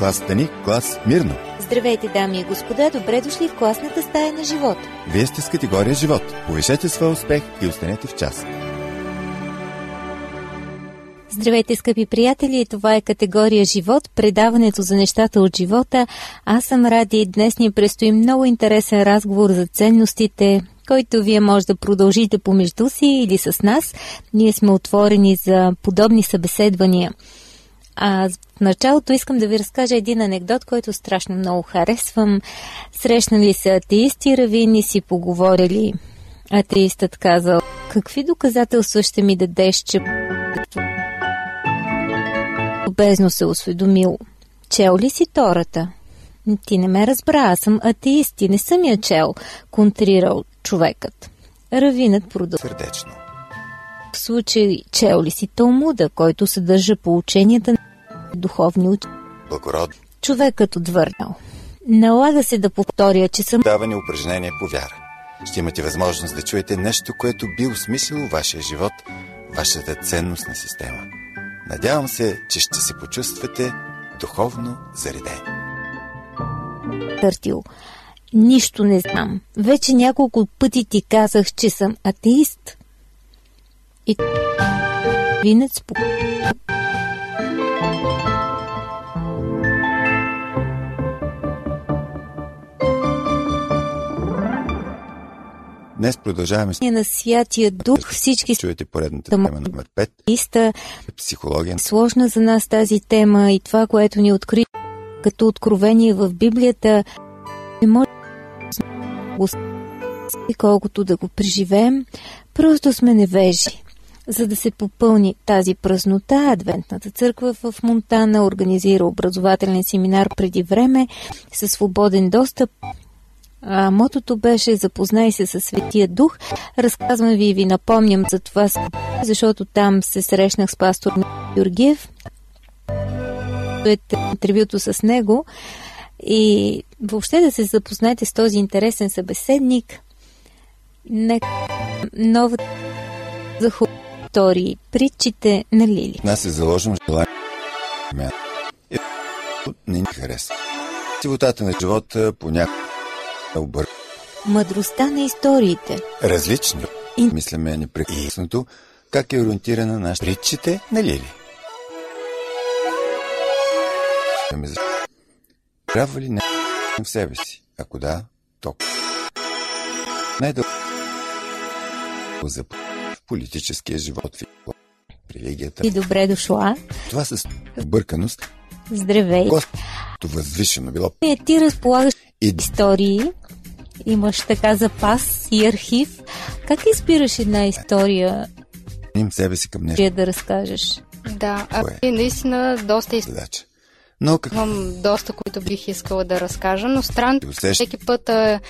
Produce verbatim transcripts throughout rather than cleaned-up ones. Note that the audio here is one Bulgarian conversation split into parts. Клас Стани, клас Мирно. Здравейте, дами и господа, добре дошли в класната стая на живот. Вие сте с категория живот. Повишете своя успех и останете в час. Здравейте, скъпи приятели, това е категория Живот, предаването за нещата от живота. Аз съм Ради. Днес ни предстои много интересен разговор за ценностите, който вие може да продължите помежду си или с нас. Ние сме отворени за подобни събеседвания. А в началото искам да ви разкажа един анекдот, който страшно много харесвам. Срещнали се атеисти и равини си поговорили. Атеистът казал: „Какви доказателства ще ми дадеш, че любезно се осведомил. Чел ли си Тората?“ „Ти не ме разбра, аз съм атеист и не съм я чел“, контрирал човекът. Равинът продължи сърдечно: „В случай, чел ли си Талмуда, който съдържа поученията на духовни учени?“ „Благородно“, човекът отвърнал. „Налага се да повторя, че съм давани упражнения по вяра. Ще имате възможност да чуете нещо, което би осмислило вашия живот, вашата ценностна система. Надявам се, че ще се почувствате духовно заредени.“ Търтил: „Нищо не знам. Вече няколко пъти ти казах, че съм атеист.“ И винец спокоен. Днес продължаваме с на Святия Дух. Всички чуете поредната тема номер пет. Иста психология. Сложна за нас тази тема и това, което ни откри като откровение в Библията, не може колкото да го преживеем, просто сме невежи. За да се попълни тази празнота, Адвентната църква в Монтана организира образователен семинар преди време със свободен достъп. А мотото беше: „Запознай се със Светия Дух“. Разказвам ви и ви напомням за това, защото там се срещнах с пастор Милен Георгиев. Интервюто с него и въобще да се запознаете с този интересен събеседник. Нека нова за втори притчите на Лили. Нас е заложено желание. Не ни хареса. Сивотата на живота понякога обърна. Мъдростта на историите. Различно. И мисляме непрекъснато как е ориентирана на притчите на Лили. Трябва ли не в себе си? Ако да, то най-дълго за в политическия живот, в религията. И добре дошла. Това с бърканост. Здравей. Господто възвишено било. Не, ти разполагаш и истории. Имаш така запас и архив. Как избираш една история? Ним себе си към нещо. Да разкажеш. Да, а е наистина доста история. Но как... Имам доста, които бих искала да разкажа, но странно, всеки път а,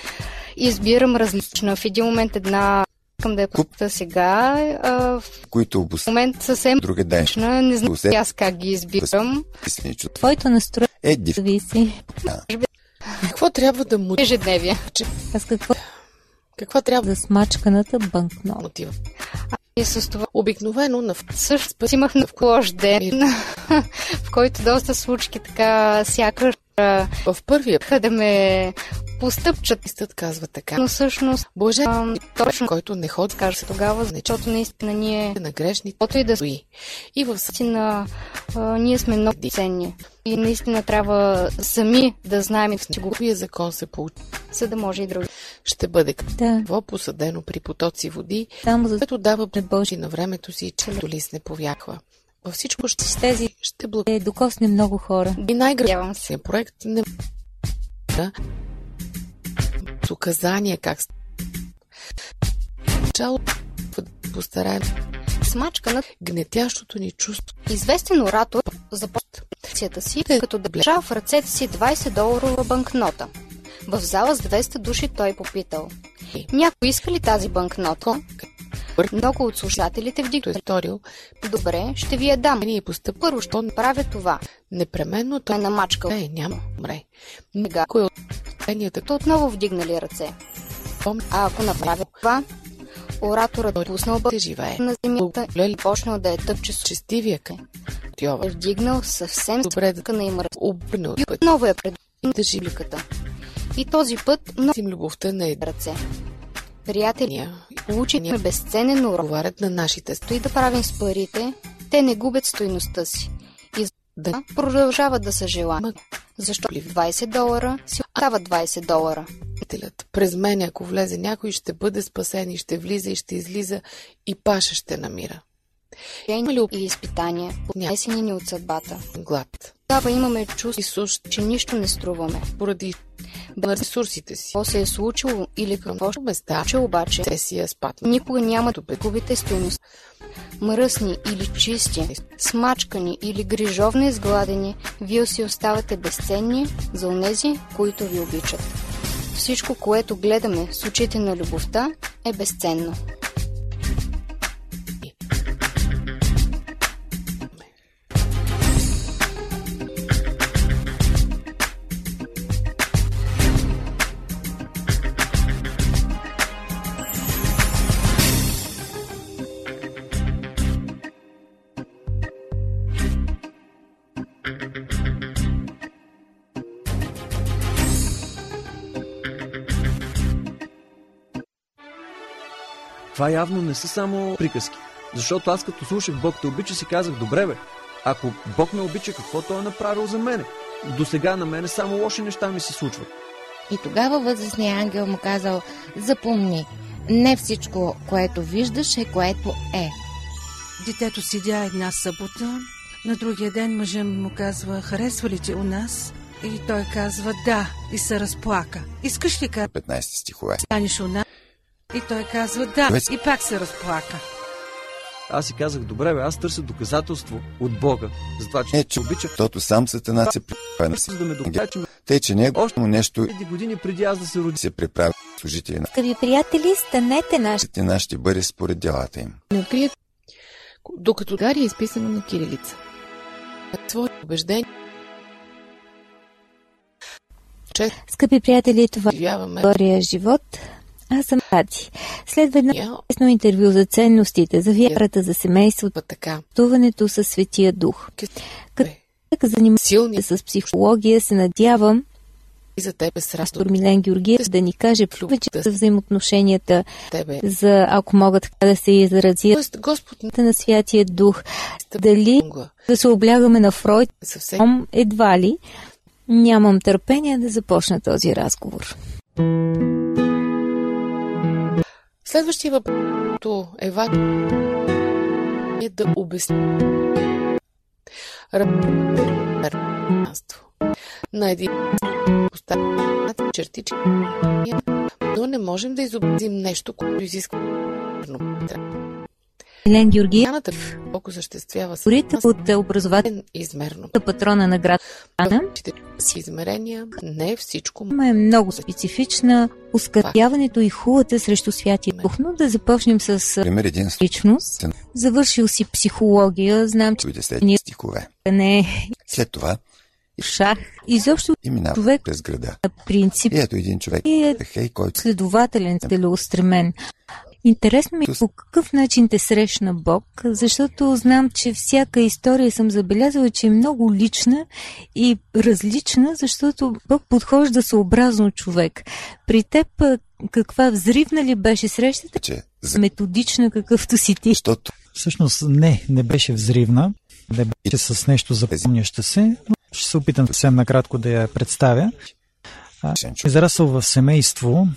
избирам различна. В един момент една искам да я купя сега, а, в които обус... момент съвсем друга ден. Не знам усет... аз как ги избирам. Твоето настроение е дивиси. Какво трябва да му... Ежедневие. Аз какво... Каква трябва да смачканата банкнота? Мотива. И с това обикновено на същ път имах навклож ден, в който доста случки така сякаш в първия път да ме постъпчат. Истът казва така, но всъщност Боже, точно който не ходи, каже се тогава, защото наистина ние на грешни, тото и да стои. И в същина ние сме много ценни. И наистина трябва сами да знаем, че Неговия закон се получи, за да може и други. Ще бъде какво да. Посадено при потоци води, само за... което дава Божи на времето си, че лист не повяква. Във всичко ще с тези ще благодаря. Докосне много хора. И най-грявам се. Проект не... Да. С указания как... Чало... Постараем... Смачка на гнетящото ни чувство. Известен оратор започва акцията си, като държа в ръцете си двайсет доларова банкнота. В зала с двеста души той попитал: „Някой иска ли тази банкнота?“ Много от слушателите вдигнаха: „Добре, ще ви я дам.“ И постъпва. Първо, що направя това. Непременно той е намачкал. Не, няма. Мре. Нега, кой от тенията отново вдигнали ръце. А ако направя това, ораторът пуснал бъде живее на земята и почнал да е тъпче с честивия кън. Йова вдигнал съвсем добре дъка на имрът, обърнал и отново я предъжи бликата. И този път носим любовта на едни ръце. Приятелия и учения безценен урок на нашите стои да правим с парите, те не губят стойността си. И да продължават да са желани. Защо ли в двайсет долара си остава двайсет долара? През мен, ако влезе някой, ще бъде спасен и ще влиза и ще излиза и паша ще намира. Има ли и изпитания, отнесени ни от съдбата? Глад. Тогава имаме чувство, Исус, че нищо не струваме. Поради ресурсите си. Какво се е случило или какво ще места, че обаче те си е спад. Никога няма да губите стойност. Мръсни или чисти, смачкани или грижовно изгладени, вие си оставате безценни за онези, които ви обичат. Всичко, което гледаме с очите на любовта, е безценно. Това явно не са само приказки. Защото аз като слушах Бог те обича, си казах, добре бе, ако Бог ме обича, какво той е направил за мене? До сега на мене само лоши неща ми се случват. И тогава възрастният ангел му казал, запомни, не всичко, което виждаш е, което е. Детето седя една събота, на другия ден мъжът му казва, харесва ли те у нас? И той казва, да, и се разплака. Искаш ли ка... петнайсет стихове. Станеш у нас? И той казва да, и пак се разплака. Аз си казах, добре бе, аз търся доказателство от Бога. За това, че не, че обича, защото сам Сатана се припава на си. Да ме докачам, тъй, че не е още му нещо. Преди години преди аз да се роди, се приправя служители на. Скъпи приятели, станете наши. Тена ще бъде според делата им. Не открие, докато Дария е изписано на кирилица. Твое убеждение. Че... Скъпи приятели, това е втория живот. Аз съм Ради. Следва едно интересно интервю за ценностите, за вярата, за семейството, пътуването със Светия Дух. Като занимавам се с психология, се надявам и за тебе с пастор Милен Георгиев да ни каже повече за взаимоотношенията, за, ако мога така да се изразя, на Святия Дух. Дали да се облягаме на Фройд, едва ли, нямам търпение да започна този разговор. Следващия въпрос е важно е да обясня ръпнанство на един поставен чертички, но не можем да изобразим нещо, което изисква. Милен Георгиев, колко съществява Сатана от образователен измерно. Патрона на град Сатана. С измерения не е всичко. Е много специфична. Ускъпяването и хулата срещу Святия Дух. Но да започнем с личност. Завършил си психология. Знам, че десет стихове. Не. След това шах. Изобщо и минава човек през града. На принцип. И ето един човек е хей, който следователен, целеустремен. Интересно ми по какъв начин те срещна Бог, защото знам, че всяка история съм забелязала, че е много лична и различна, защото Бог подхожда съобразно човек. При теб каква взривна ли беше срещата? Че, за... методична какъвто си ти? Щото... Всъщност не, не беше взривна, не беше с нещо запомняща се, но ще се опитам съвсем накратко да я представя. Израсъл в семейство,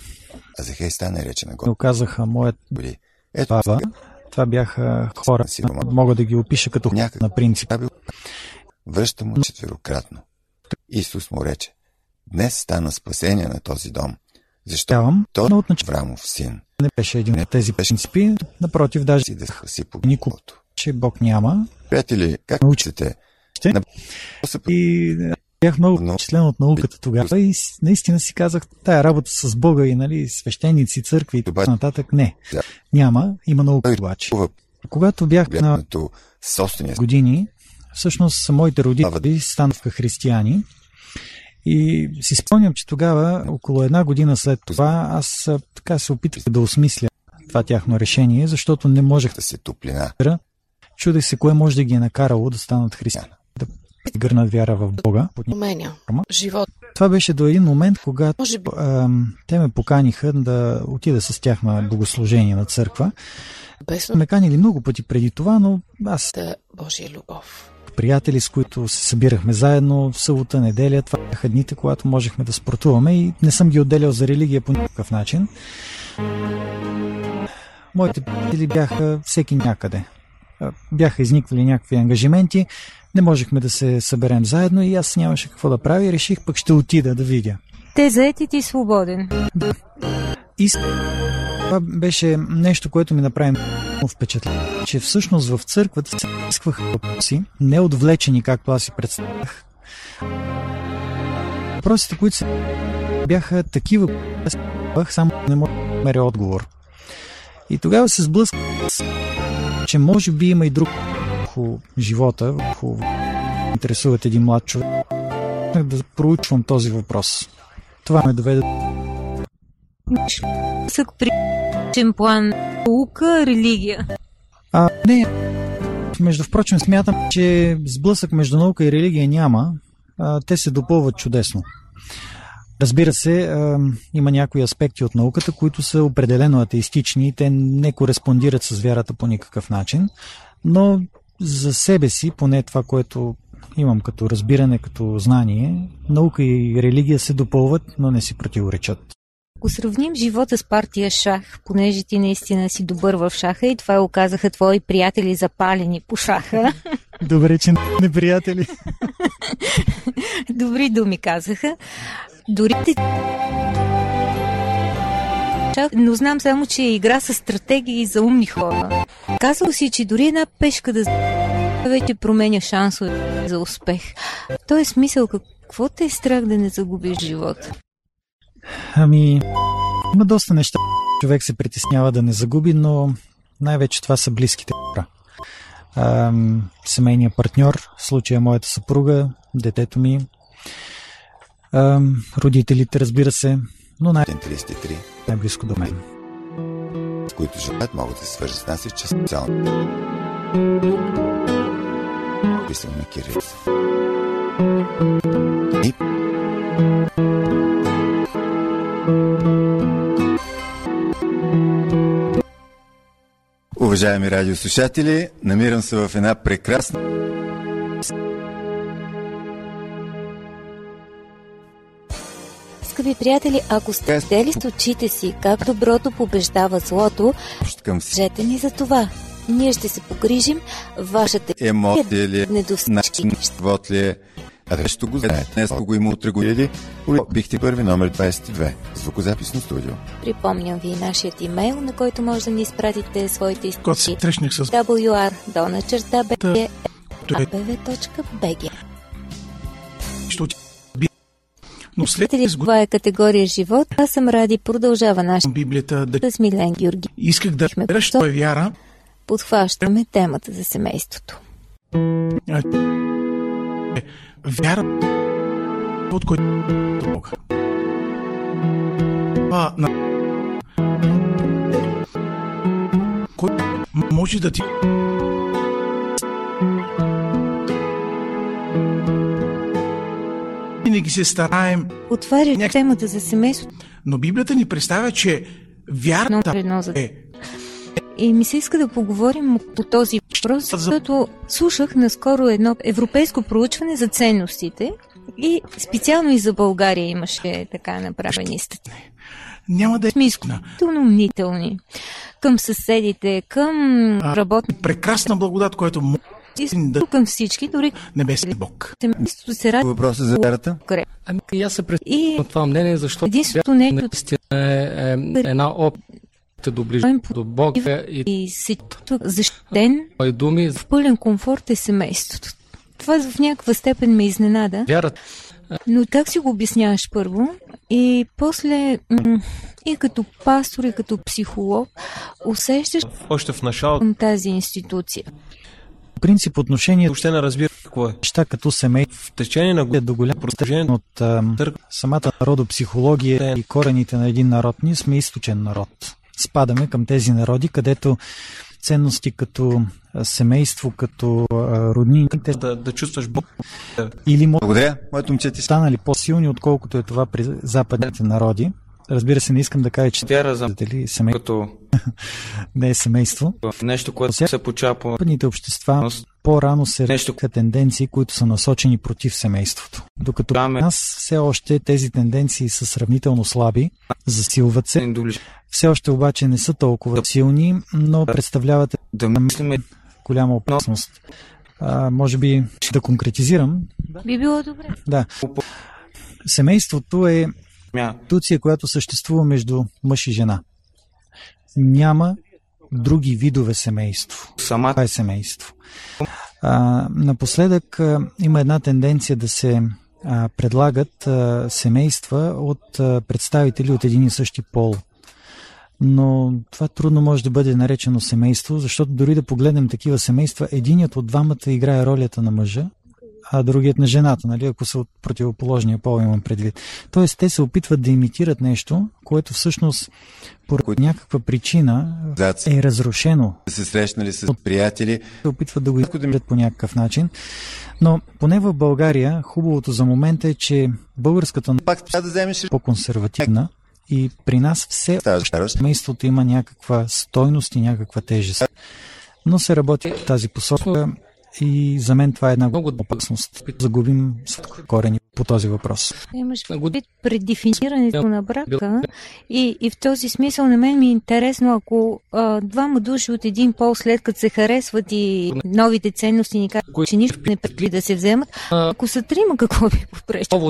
Захей стана рече на го. Оказаха моят ето това. Това бяха хора. Мога да ги опиша като някак на принцип. Връща му четверократно. Исус му рече: днес стана спасение на този дом. Защо? Той отначе Аврамов син. Не беше един от тези принципи. Напротив, даже си да си никогото. Че Бог няма. Приятели, как научите? И... бях много впечатлен от науката тогава и наистина си казах, тая работа с Бога и нали, свещеници, църкви и така нататък, не. Няма, има наука обаче. Когато бях на години, всъщност моите родители станаха християни и си спомням, че тогава, около една година след това, аз така се опитах да осмисля това тяхно решение, защото не можех да се топлина. Чудех се, кое може да ги е накарало да станат християни. Да гърнат вяра в Бога. Живот. Това беше до един момент, когато а, те ме поканиха да отида с тях на богослужение на църква. Ме канили много пъти преди това, но аз... Божия любов. Приятели, с които се събирахме заедно в събота, неделя. Това бяха дните, когато можехме да спортуваме и не съм ги отделял за религия по никакъв начин. Моите приятели бяха всеки някъде. Бяха изниквали някакви ангажименти, не можехме да се съберем заедно и аз нямаше какво да правя и реших пък ще отида да видя. Те заети, ти свободен. И това беше нещо, което ми направи впечатление, че всъщност в църквата се изискваха въпроси, не отвлечени, както аз си представях. Въпросите, които се бяха такива, само не мога да намеря отговор. И тогава се сблъсках, че може би има и друг върху живота, върху интересуват един млад човек, да проучвам този въпрос. Това ме доведе сък причен план наука, религия. А, не, между впрочем смятам, че сблъсък между наука и религия няма. А, те се допълват чудесно. Разбира се, а, има някои аспекти от науката, които са определено атеистични и те не кореспондират с вярата по никакъв начин, но за себе си, поне това, което имам като разбиране, като знание, наука и религия се допълват, но не си противоречат. Ако сравним живота с партия шах, понеже ти наистина си добър в шаха и това оказаха твои приятели запалени по шаха. Добре, че не приятели. Добри думи казаха. Дори ти... Но знам само, че е игра с стратегии за умни хора. Казал си, че дори една пешка да вече променя шансове за успех. То е смисъл, какво те е страх да не загубиш живота? Ами, има доста неща, човек се притеснява да не загуби, но най-вече това са близките хора. Семейният партньор, в случая моята съпруга, детето ми, ам, родителите, разбира се, но най- най-близко до мен. С които желаят могат да се свържат с нас и че специално писаме на Кирил. И... Уважаеми радиослушатели, намирам се в една прекрасна... Скъпи приятели, ако сте видели с очите си как доброто побеждава злото, кажете ни за това. Ние ще се погрижим, вашата емоция ли е, недостатъчност ли е, а нещо го знаете. Днес го има утре го или бихте първи номер двайсет и две, звукозаписно студио. Припомням ви нашият имейл, на който може да ни изпратите своите истории. дабъл ю ар точка ей би точка би джи. Но след това е категория живот, аз съм ради продължава нашата Библията да... с Милен Георгиев. Исках да разбереш, що е вяра. Подхващаме темата за семейството. Вяра, от който Бога. Това на... който може да ти... Винаги се стараем. Отваря няк... темата за семейството. Но Библията ни представя, че вярата е... И ми се иска да поговорим по този въпрос, защото слушах наскоро едно европейско проучване за ценностите и специално и за България имаше така направени статистики. Няма да е смискна. Умнителни. Към съседите, към работни. Прекрасна благодат, която му... Тук към всички, дори небесен Бог. Семейството се радва. Въпросът за вярата? Ами и аз се представя от това мнение, защото единството нещо е една опция да доближим до Бога и всичко защитен в пълен комфорт е семейството. Това в някаква степен ме изненада. Вярата. Но как си го обясняваш първо и после и като пастор, и като психолог усещаш още в началото тази институция. В принцип отношението въобще не разбира какво е. Неща като семей в течение на година до голямо протежение от а, самата народопсихология и корените на един народ. Ние сме източен народ. Спадаме към тези народи, където ценности като семейство, като роднините, да, да чувстваш Бог. Или може да станали по-силни, отколкото е това при западните народи. Разбира се, не искам да кажа, че вяра за семейството не е семейство. Нещо, което се почава по западните общества, по-рано се речаха тенденции, които са насочени против семейството. Докато при нас все още тези тенденции са сравнително слаби, засилват се. Все още обаче не са толкова силни, но представляват голяма опасност. А, може би да конкретизирам. Би било добре. Да. Семейството е институция, която съществува между мъж и жена. Няма други видове семейство. Сама това е семейство. А, напоследък а, има една тенденция да се а, предлагат а, семейства от а, представители от един и същи пол. Но това трудно може да бъде наречено семейство, защото дори да погледнем такива семейства, единият от двамата играе ролята на мъжа, а другият на жената, нали, ако са от противоположния пол, имам предвид. Тоест, те се опитват да имитират нещо, което всъщност поради някаква причина е разрушено. Се срещнали с приятели. Се опитват да го изградят по някакъв начин. Но поне в България хубавото за момента е, че българската пак е по-консервативна и при нас все семейството има някаква стойност и някаква тежест. Но се работи в тази посока. И за мен това е една много опасност. Загубим корени по този въпрос. Имаш предвид пред дефинирането на брака и, и в този смисъл на мен ми е интересно, ако а, двама души от един пол, след като се харесват и новите ценности ни казват, че нищо не предвид да се вземат, ако са трима, какво би попреща?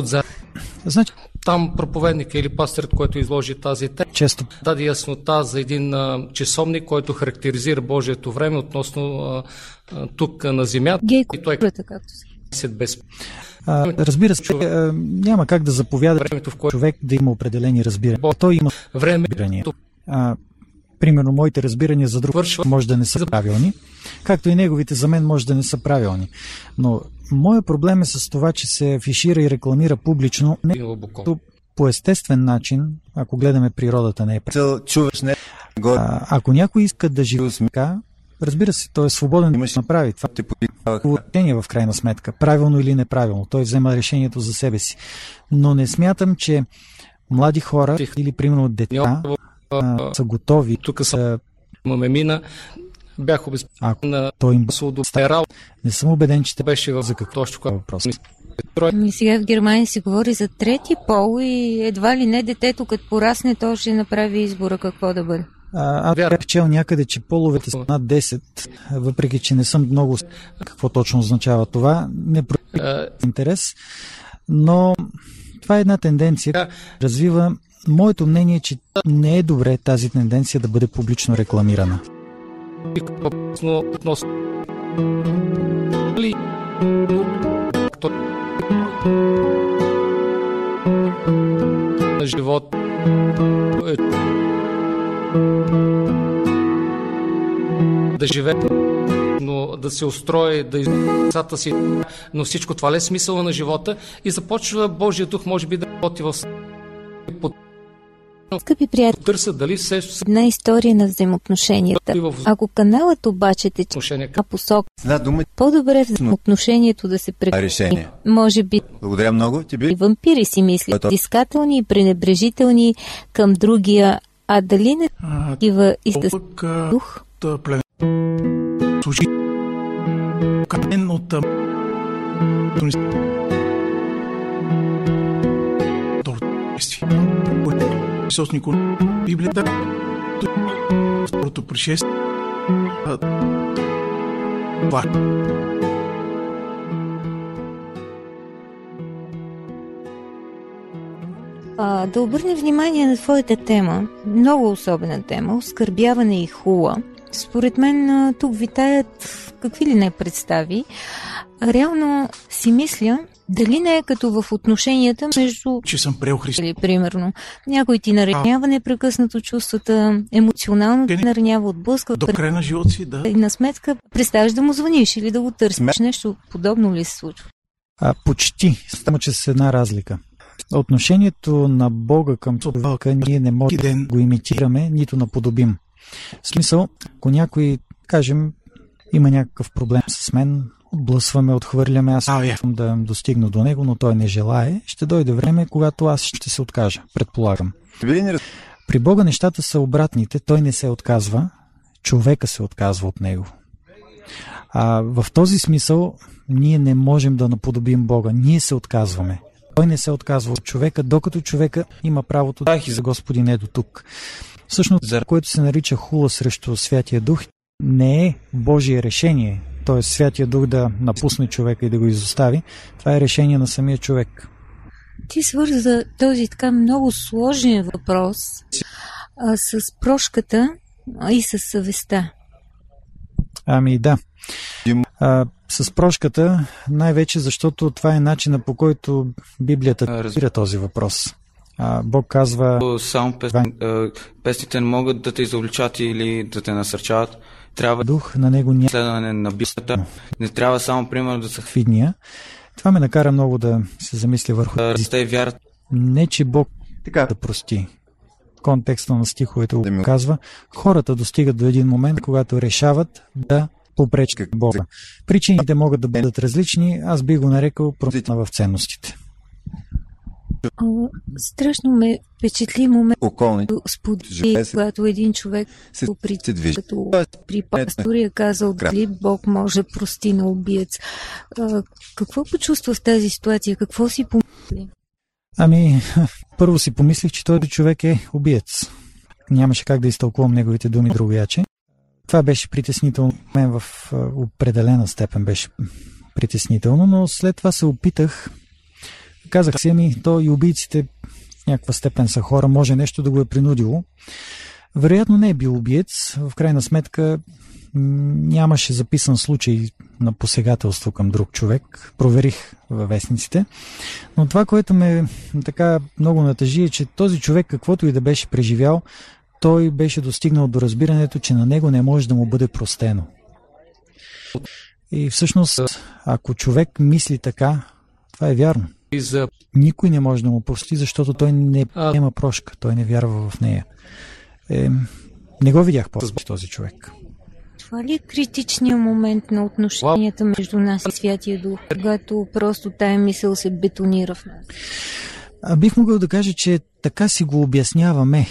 Значи, там проповедника или пастърът, който изложи тази тема, често даде яснота за един а, часовник, който характеризира Божието време относно а, а, тук на земята. Гейко, и той както се без... А, разбира се, човек, а, няма как да заповяда времето, в което човек да има определени разбирания. Бо, той има време. А, примерно, моите разбирания за друг може да не са правилни, както и неговите за мен може да не са правилни. Но моя проблем е с това, че се афишира и рекламира публично, което по естествен начин, ако гледаме природата, не е правилно. А, ако някой иска да живее така, разбира се, той е свободен да направи това. Поведение в крайна сметка, правилно или неправилно. Той взема решението за себе си. Но не смятам, че млади хора или примерно дета а, са готови. Тук са мамемина. Бях обезпечен на Солдобстерал. Не съм убеден, че те беше в за какво още въпрос. Ами сега в Германия се говори за трети пол и едва ли не детето, като порасне, то ще направи избора какво да бъде. А, аз бях чел някъде, че половете са над десет, въпреки че не съм много какво точно означава това. Не проявява интерес, но това е една тенденция, развива. Моето мнение е, че не е добре тази тенденция да бъде публично рекламирана. Живот да живее, но да се устрои, да изцата си, но всичко това ли е смисъла на живота и започва Божия дух, може би да работи в под... Скъпи приятели, търся дали все една история на взаимоотношенията. Ако каналът обаче тече на посока, по-добре взаимоотношението да се прекрати. Може би благодаря много тебе. И вампири си мислят, искателни и пренебрежителни към другия, а дали не такива истинска дух? Служи камен от Товарищество. Писосник от Библията. Второто пришествие. Това. А, да обърнем внимание на твоята тема, много особена тема, оскърбяване и хула. Според мен тук витаят какви ли не представи. Реално си мисля, дали не е като в отношенията между... Че съм приел Христо. Примерно. Някой ти наранява непрекъснато чувствата, емоционално ти наранява, отблъска... До края на живота си, да. И на сметка представиш да му звъниш или да го търсиш. Нещо подобно ли се случва? А, почти. Само, че с една разлика. Отношението на Бога към човека ние не можем да го имитираме, нито наподобим. В смисъл, ако някой кажем, има някакъв проблем с мен, отблъсваме, отхвърляме, аз искам да достигна до него, но той не желае, ще дойде време, когато аз ще се откажа, предполагам. При Бога нещата са обратните, той не се отказва, човека се отказва от него. А в този смисъл ние не можем да наподобим Бога, ние се отказваме. Той не се отказва от човека, докато човека има правото да и за Господин е до тук. Всъщност, за което се нарича хула срещу Святия Дух, не е Божие решение, т.е. Святия Дух да напусне човека и да го изостави. Това е решение на самия човек. Ти свърза този така много сложен въпрос а, с прошката и с съвестта. Ами да. А, с прошката най-вече, защото това е начина, по който Библията разбира този въпрос. А, Бог казва... Само пес... песните не могат да те изобличат или да те насърчават. Трябва дух на него няма следване на Библията. Не трябва само, примерно, да са хвидния. Това ме накара много да се замисля върху тази вяра. Не, че Бог така да прости. Контекста на стиховете го казва. Хората достигат до един момент, когато решават да попречат Бога. Причините могат да бъдат различни. Аз би го нарекал промяна в ценностите. О, страшно ме впечатли момент, сподели, когато един човек при, като при пастори е казал, дали Бог може прости на убиец. А, какво почувства в тази ситуация? Какво си помисли? Ами, първо си помислих, че този човек е убиец. Нямаше как да изтълкувам неговите думи другояче. Това беше притеснително. Мен в определена степен беше притеснително, но след това се опитах. Казах си, ами, то и убийците в някаква степен са хора, може нещо да го е принудило. Вероятно не е бил убиец, в крайна сметка нямаше записан случай на посегателство към друг човек. Проверих във вестниците. Но това, което ме така много натъжи, е, че този човек, каквото и да беше преживял, той беше достигнал до разбирането, че на него не може да му бъде простено. И всъщност, ако човек мисли така, това е вярно. За... Никой не може да му прости, защото той не приема прошка, той не вярва в нея. Е, не го видях по-късно този човек. Това ли е критичният момент на отношенията между нас и Святия Дух, когато просто тая мисъл се бетонира в нас? А, бих могъл да кажа, че така си го обясняваме.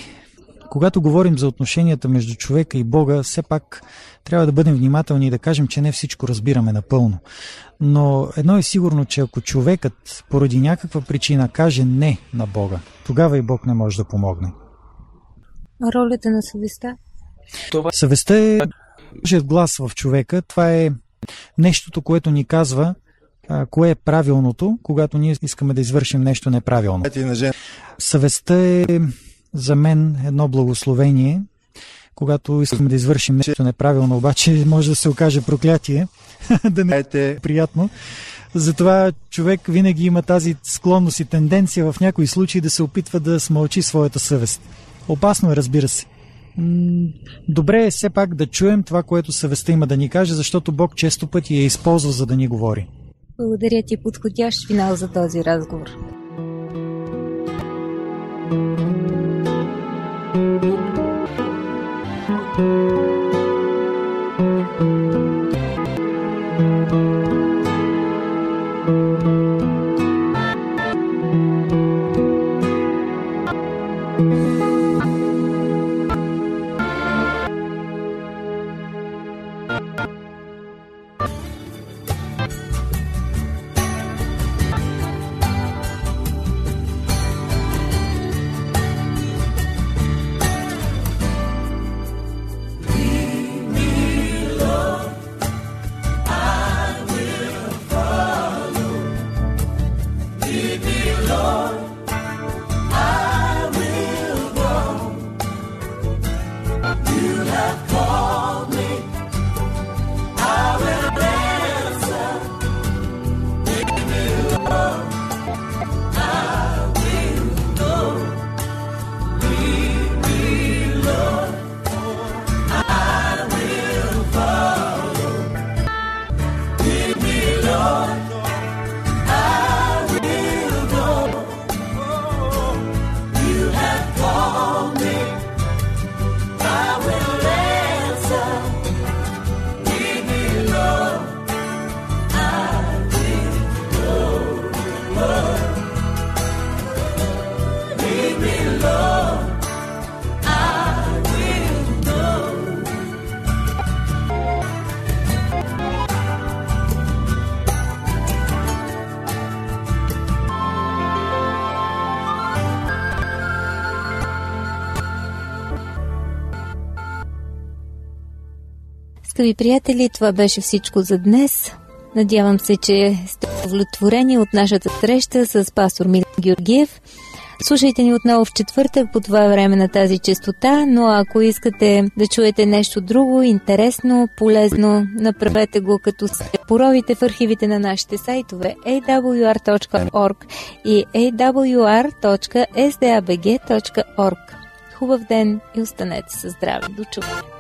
Когато говорим за отношенията между човека и Бога, все пак трябва да бъдем внимателни и да кажем, че не всичко разбираме напълно. Но едно е сигурно, че ако човекът поради някаква причина каже не на Бога, тогава и Бог не може да помогне. Ролята на съвестта? Това... Съвестта е Божият глас в човека. Това е нещото, което ни казва а, кое е правилното, когато ние искаме да извършим нещо неправилно. Съвестта е... За мен едно благословение, когато искаме да извършим нещо неправилно, обаче може да се окаже проклятие, да не е приятно. Затова човек винаги има тази склонност и тенденция в някои случаи да се опитва да смълчи своята съвест. Опасно е, разбира се. Добре е все пак да чуем това, което съвестта има да ни каже, защото Бог често пъти я използва, за да ни говори. Благодаря ти, подходящ финал за този разговор. Скъпи приятели, това беше всичко за днес. Надявам се, че сте удовлетворени от нашата среща с пастор Милен Георгиев. Слушайте ни отново в четвъртък по това време на тази честота, но ако искате да чуете нещо друго, интересно, полезно, направете го като се поровите в архивите на нашите сайтове ей дабъл ю ар точка орг и ей дабъл ю ар точка ес ди а би джи точка орг. Хубав ден и останете със здраве. До чуване!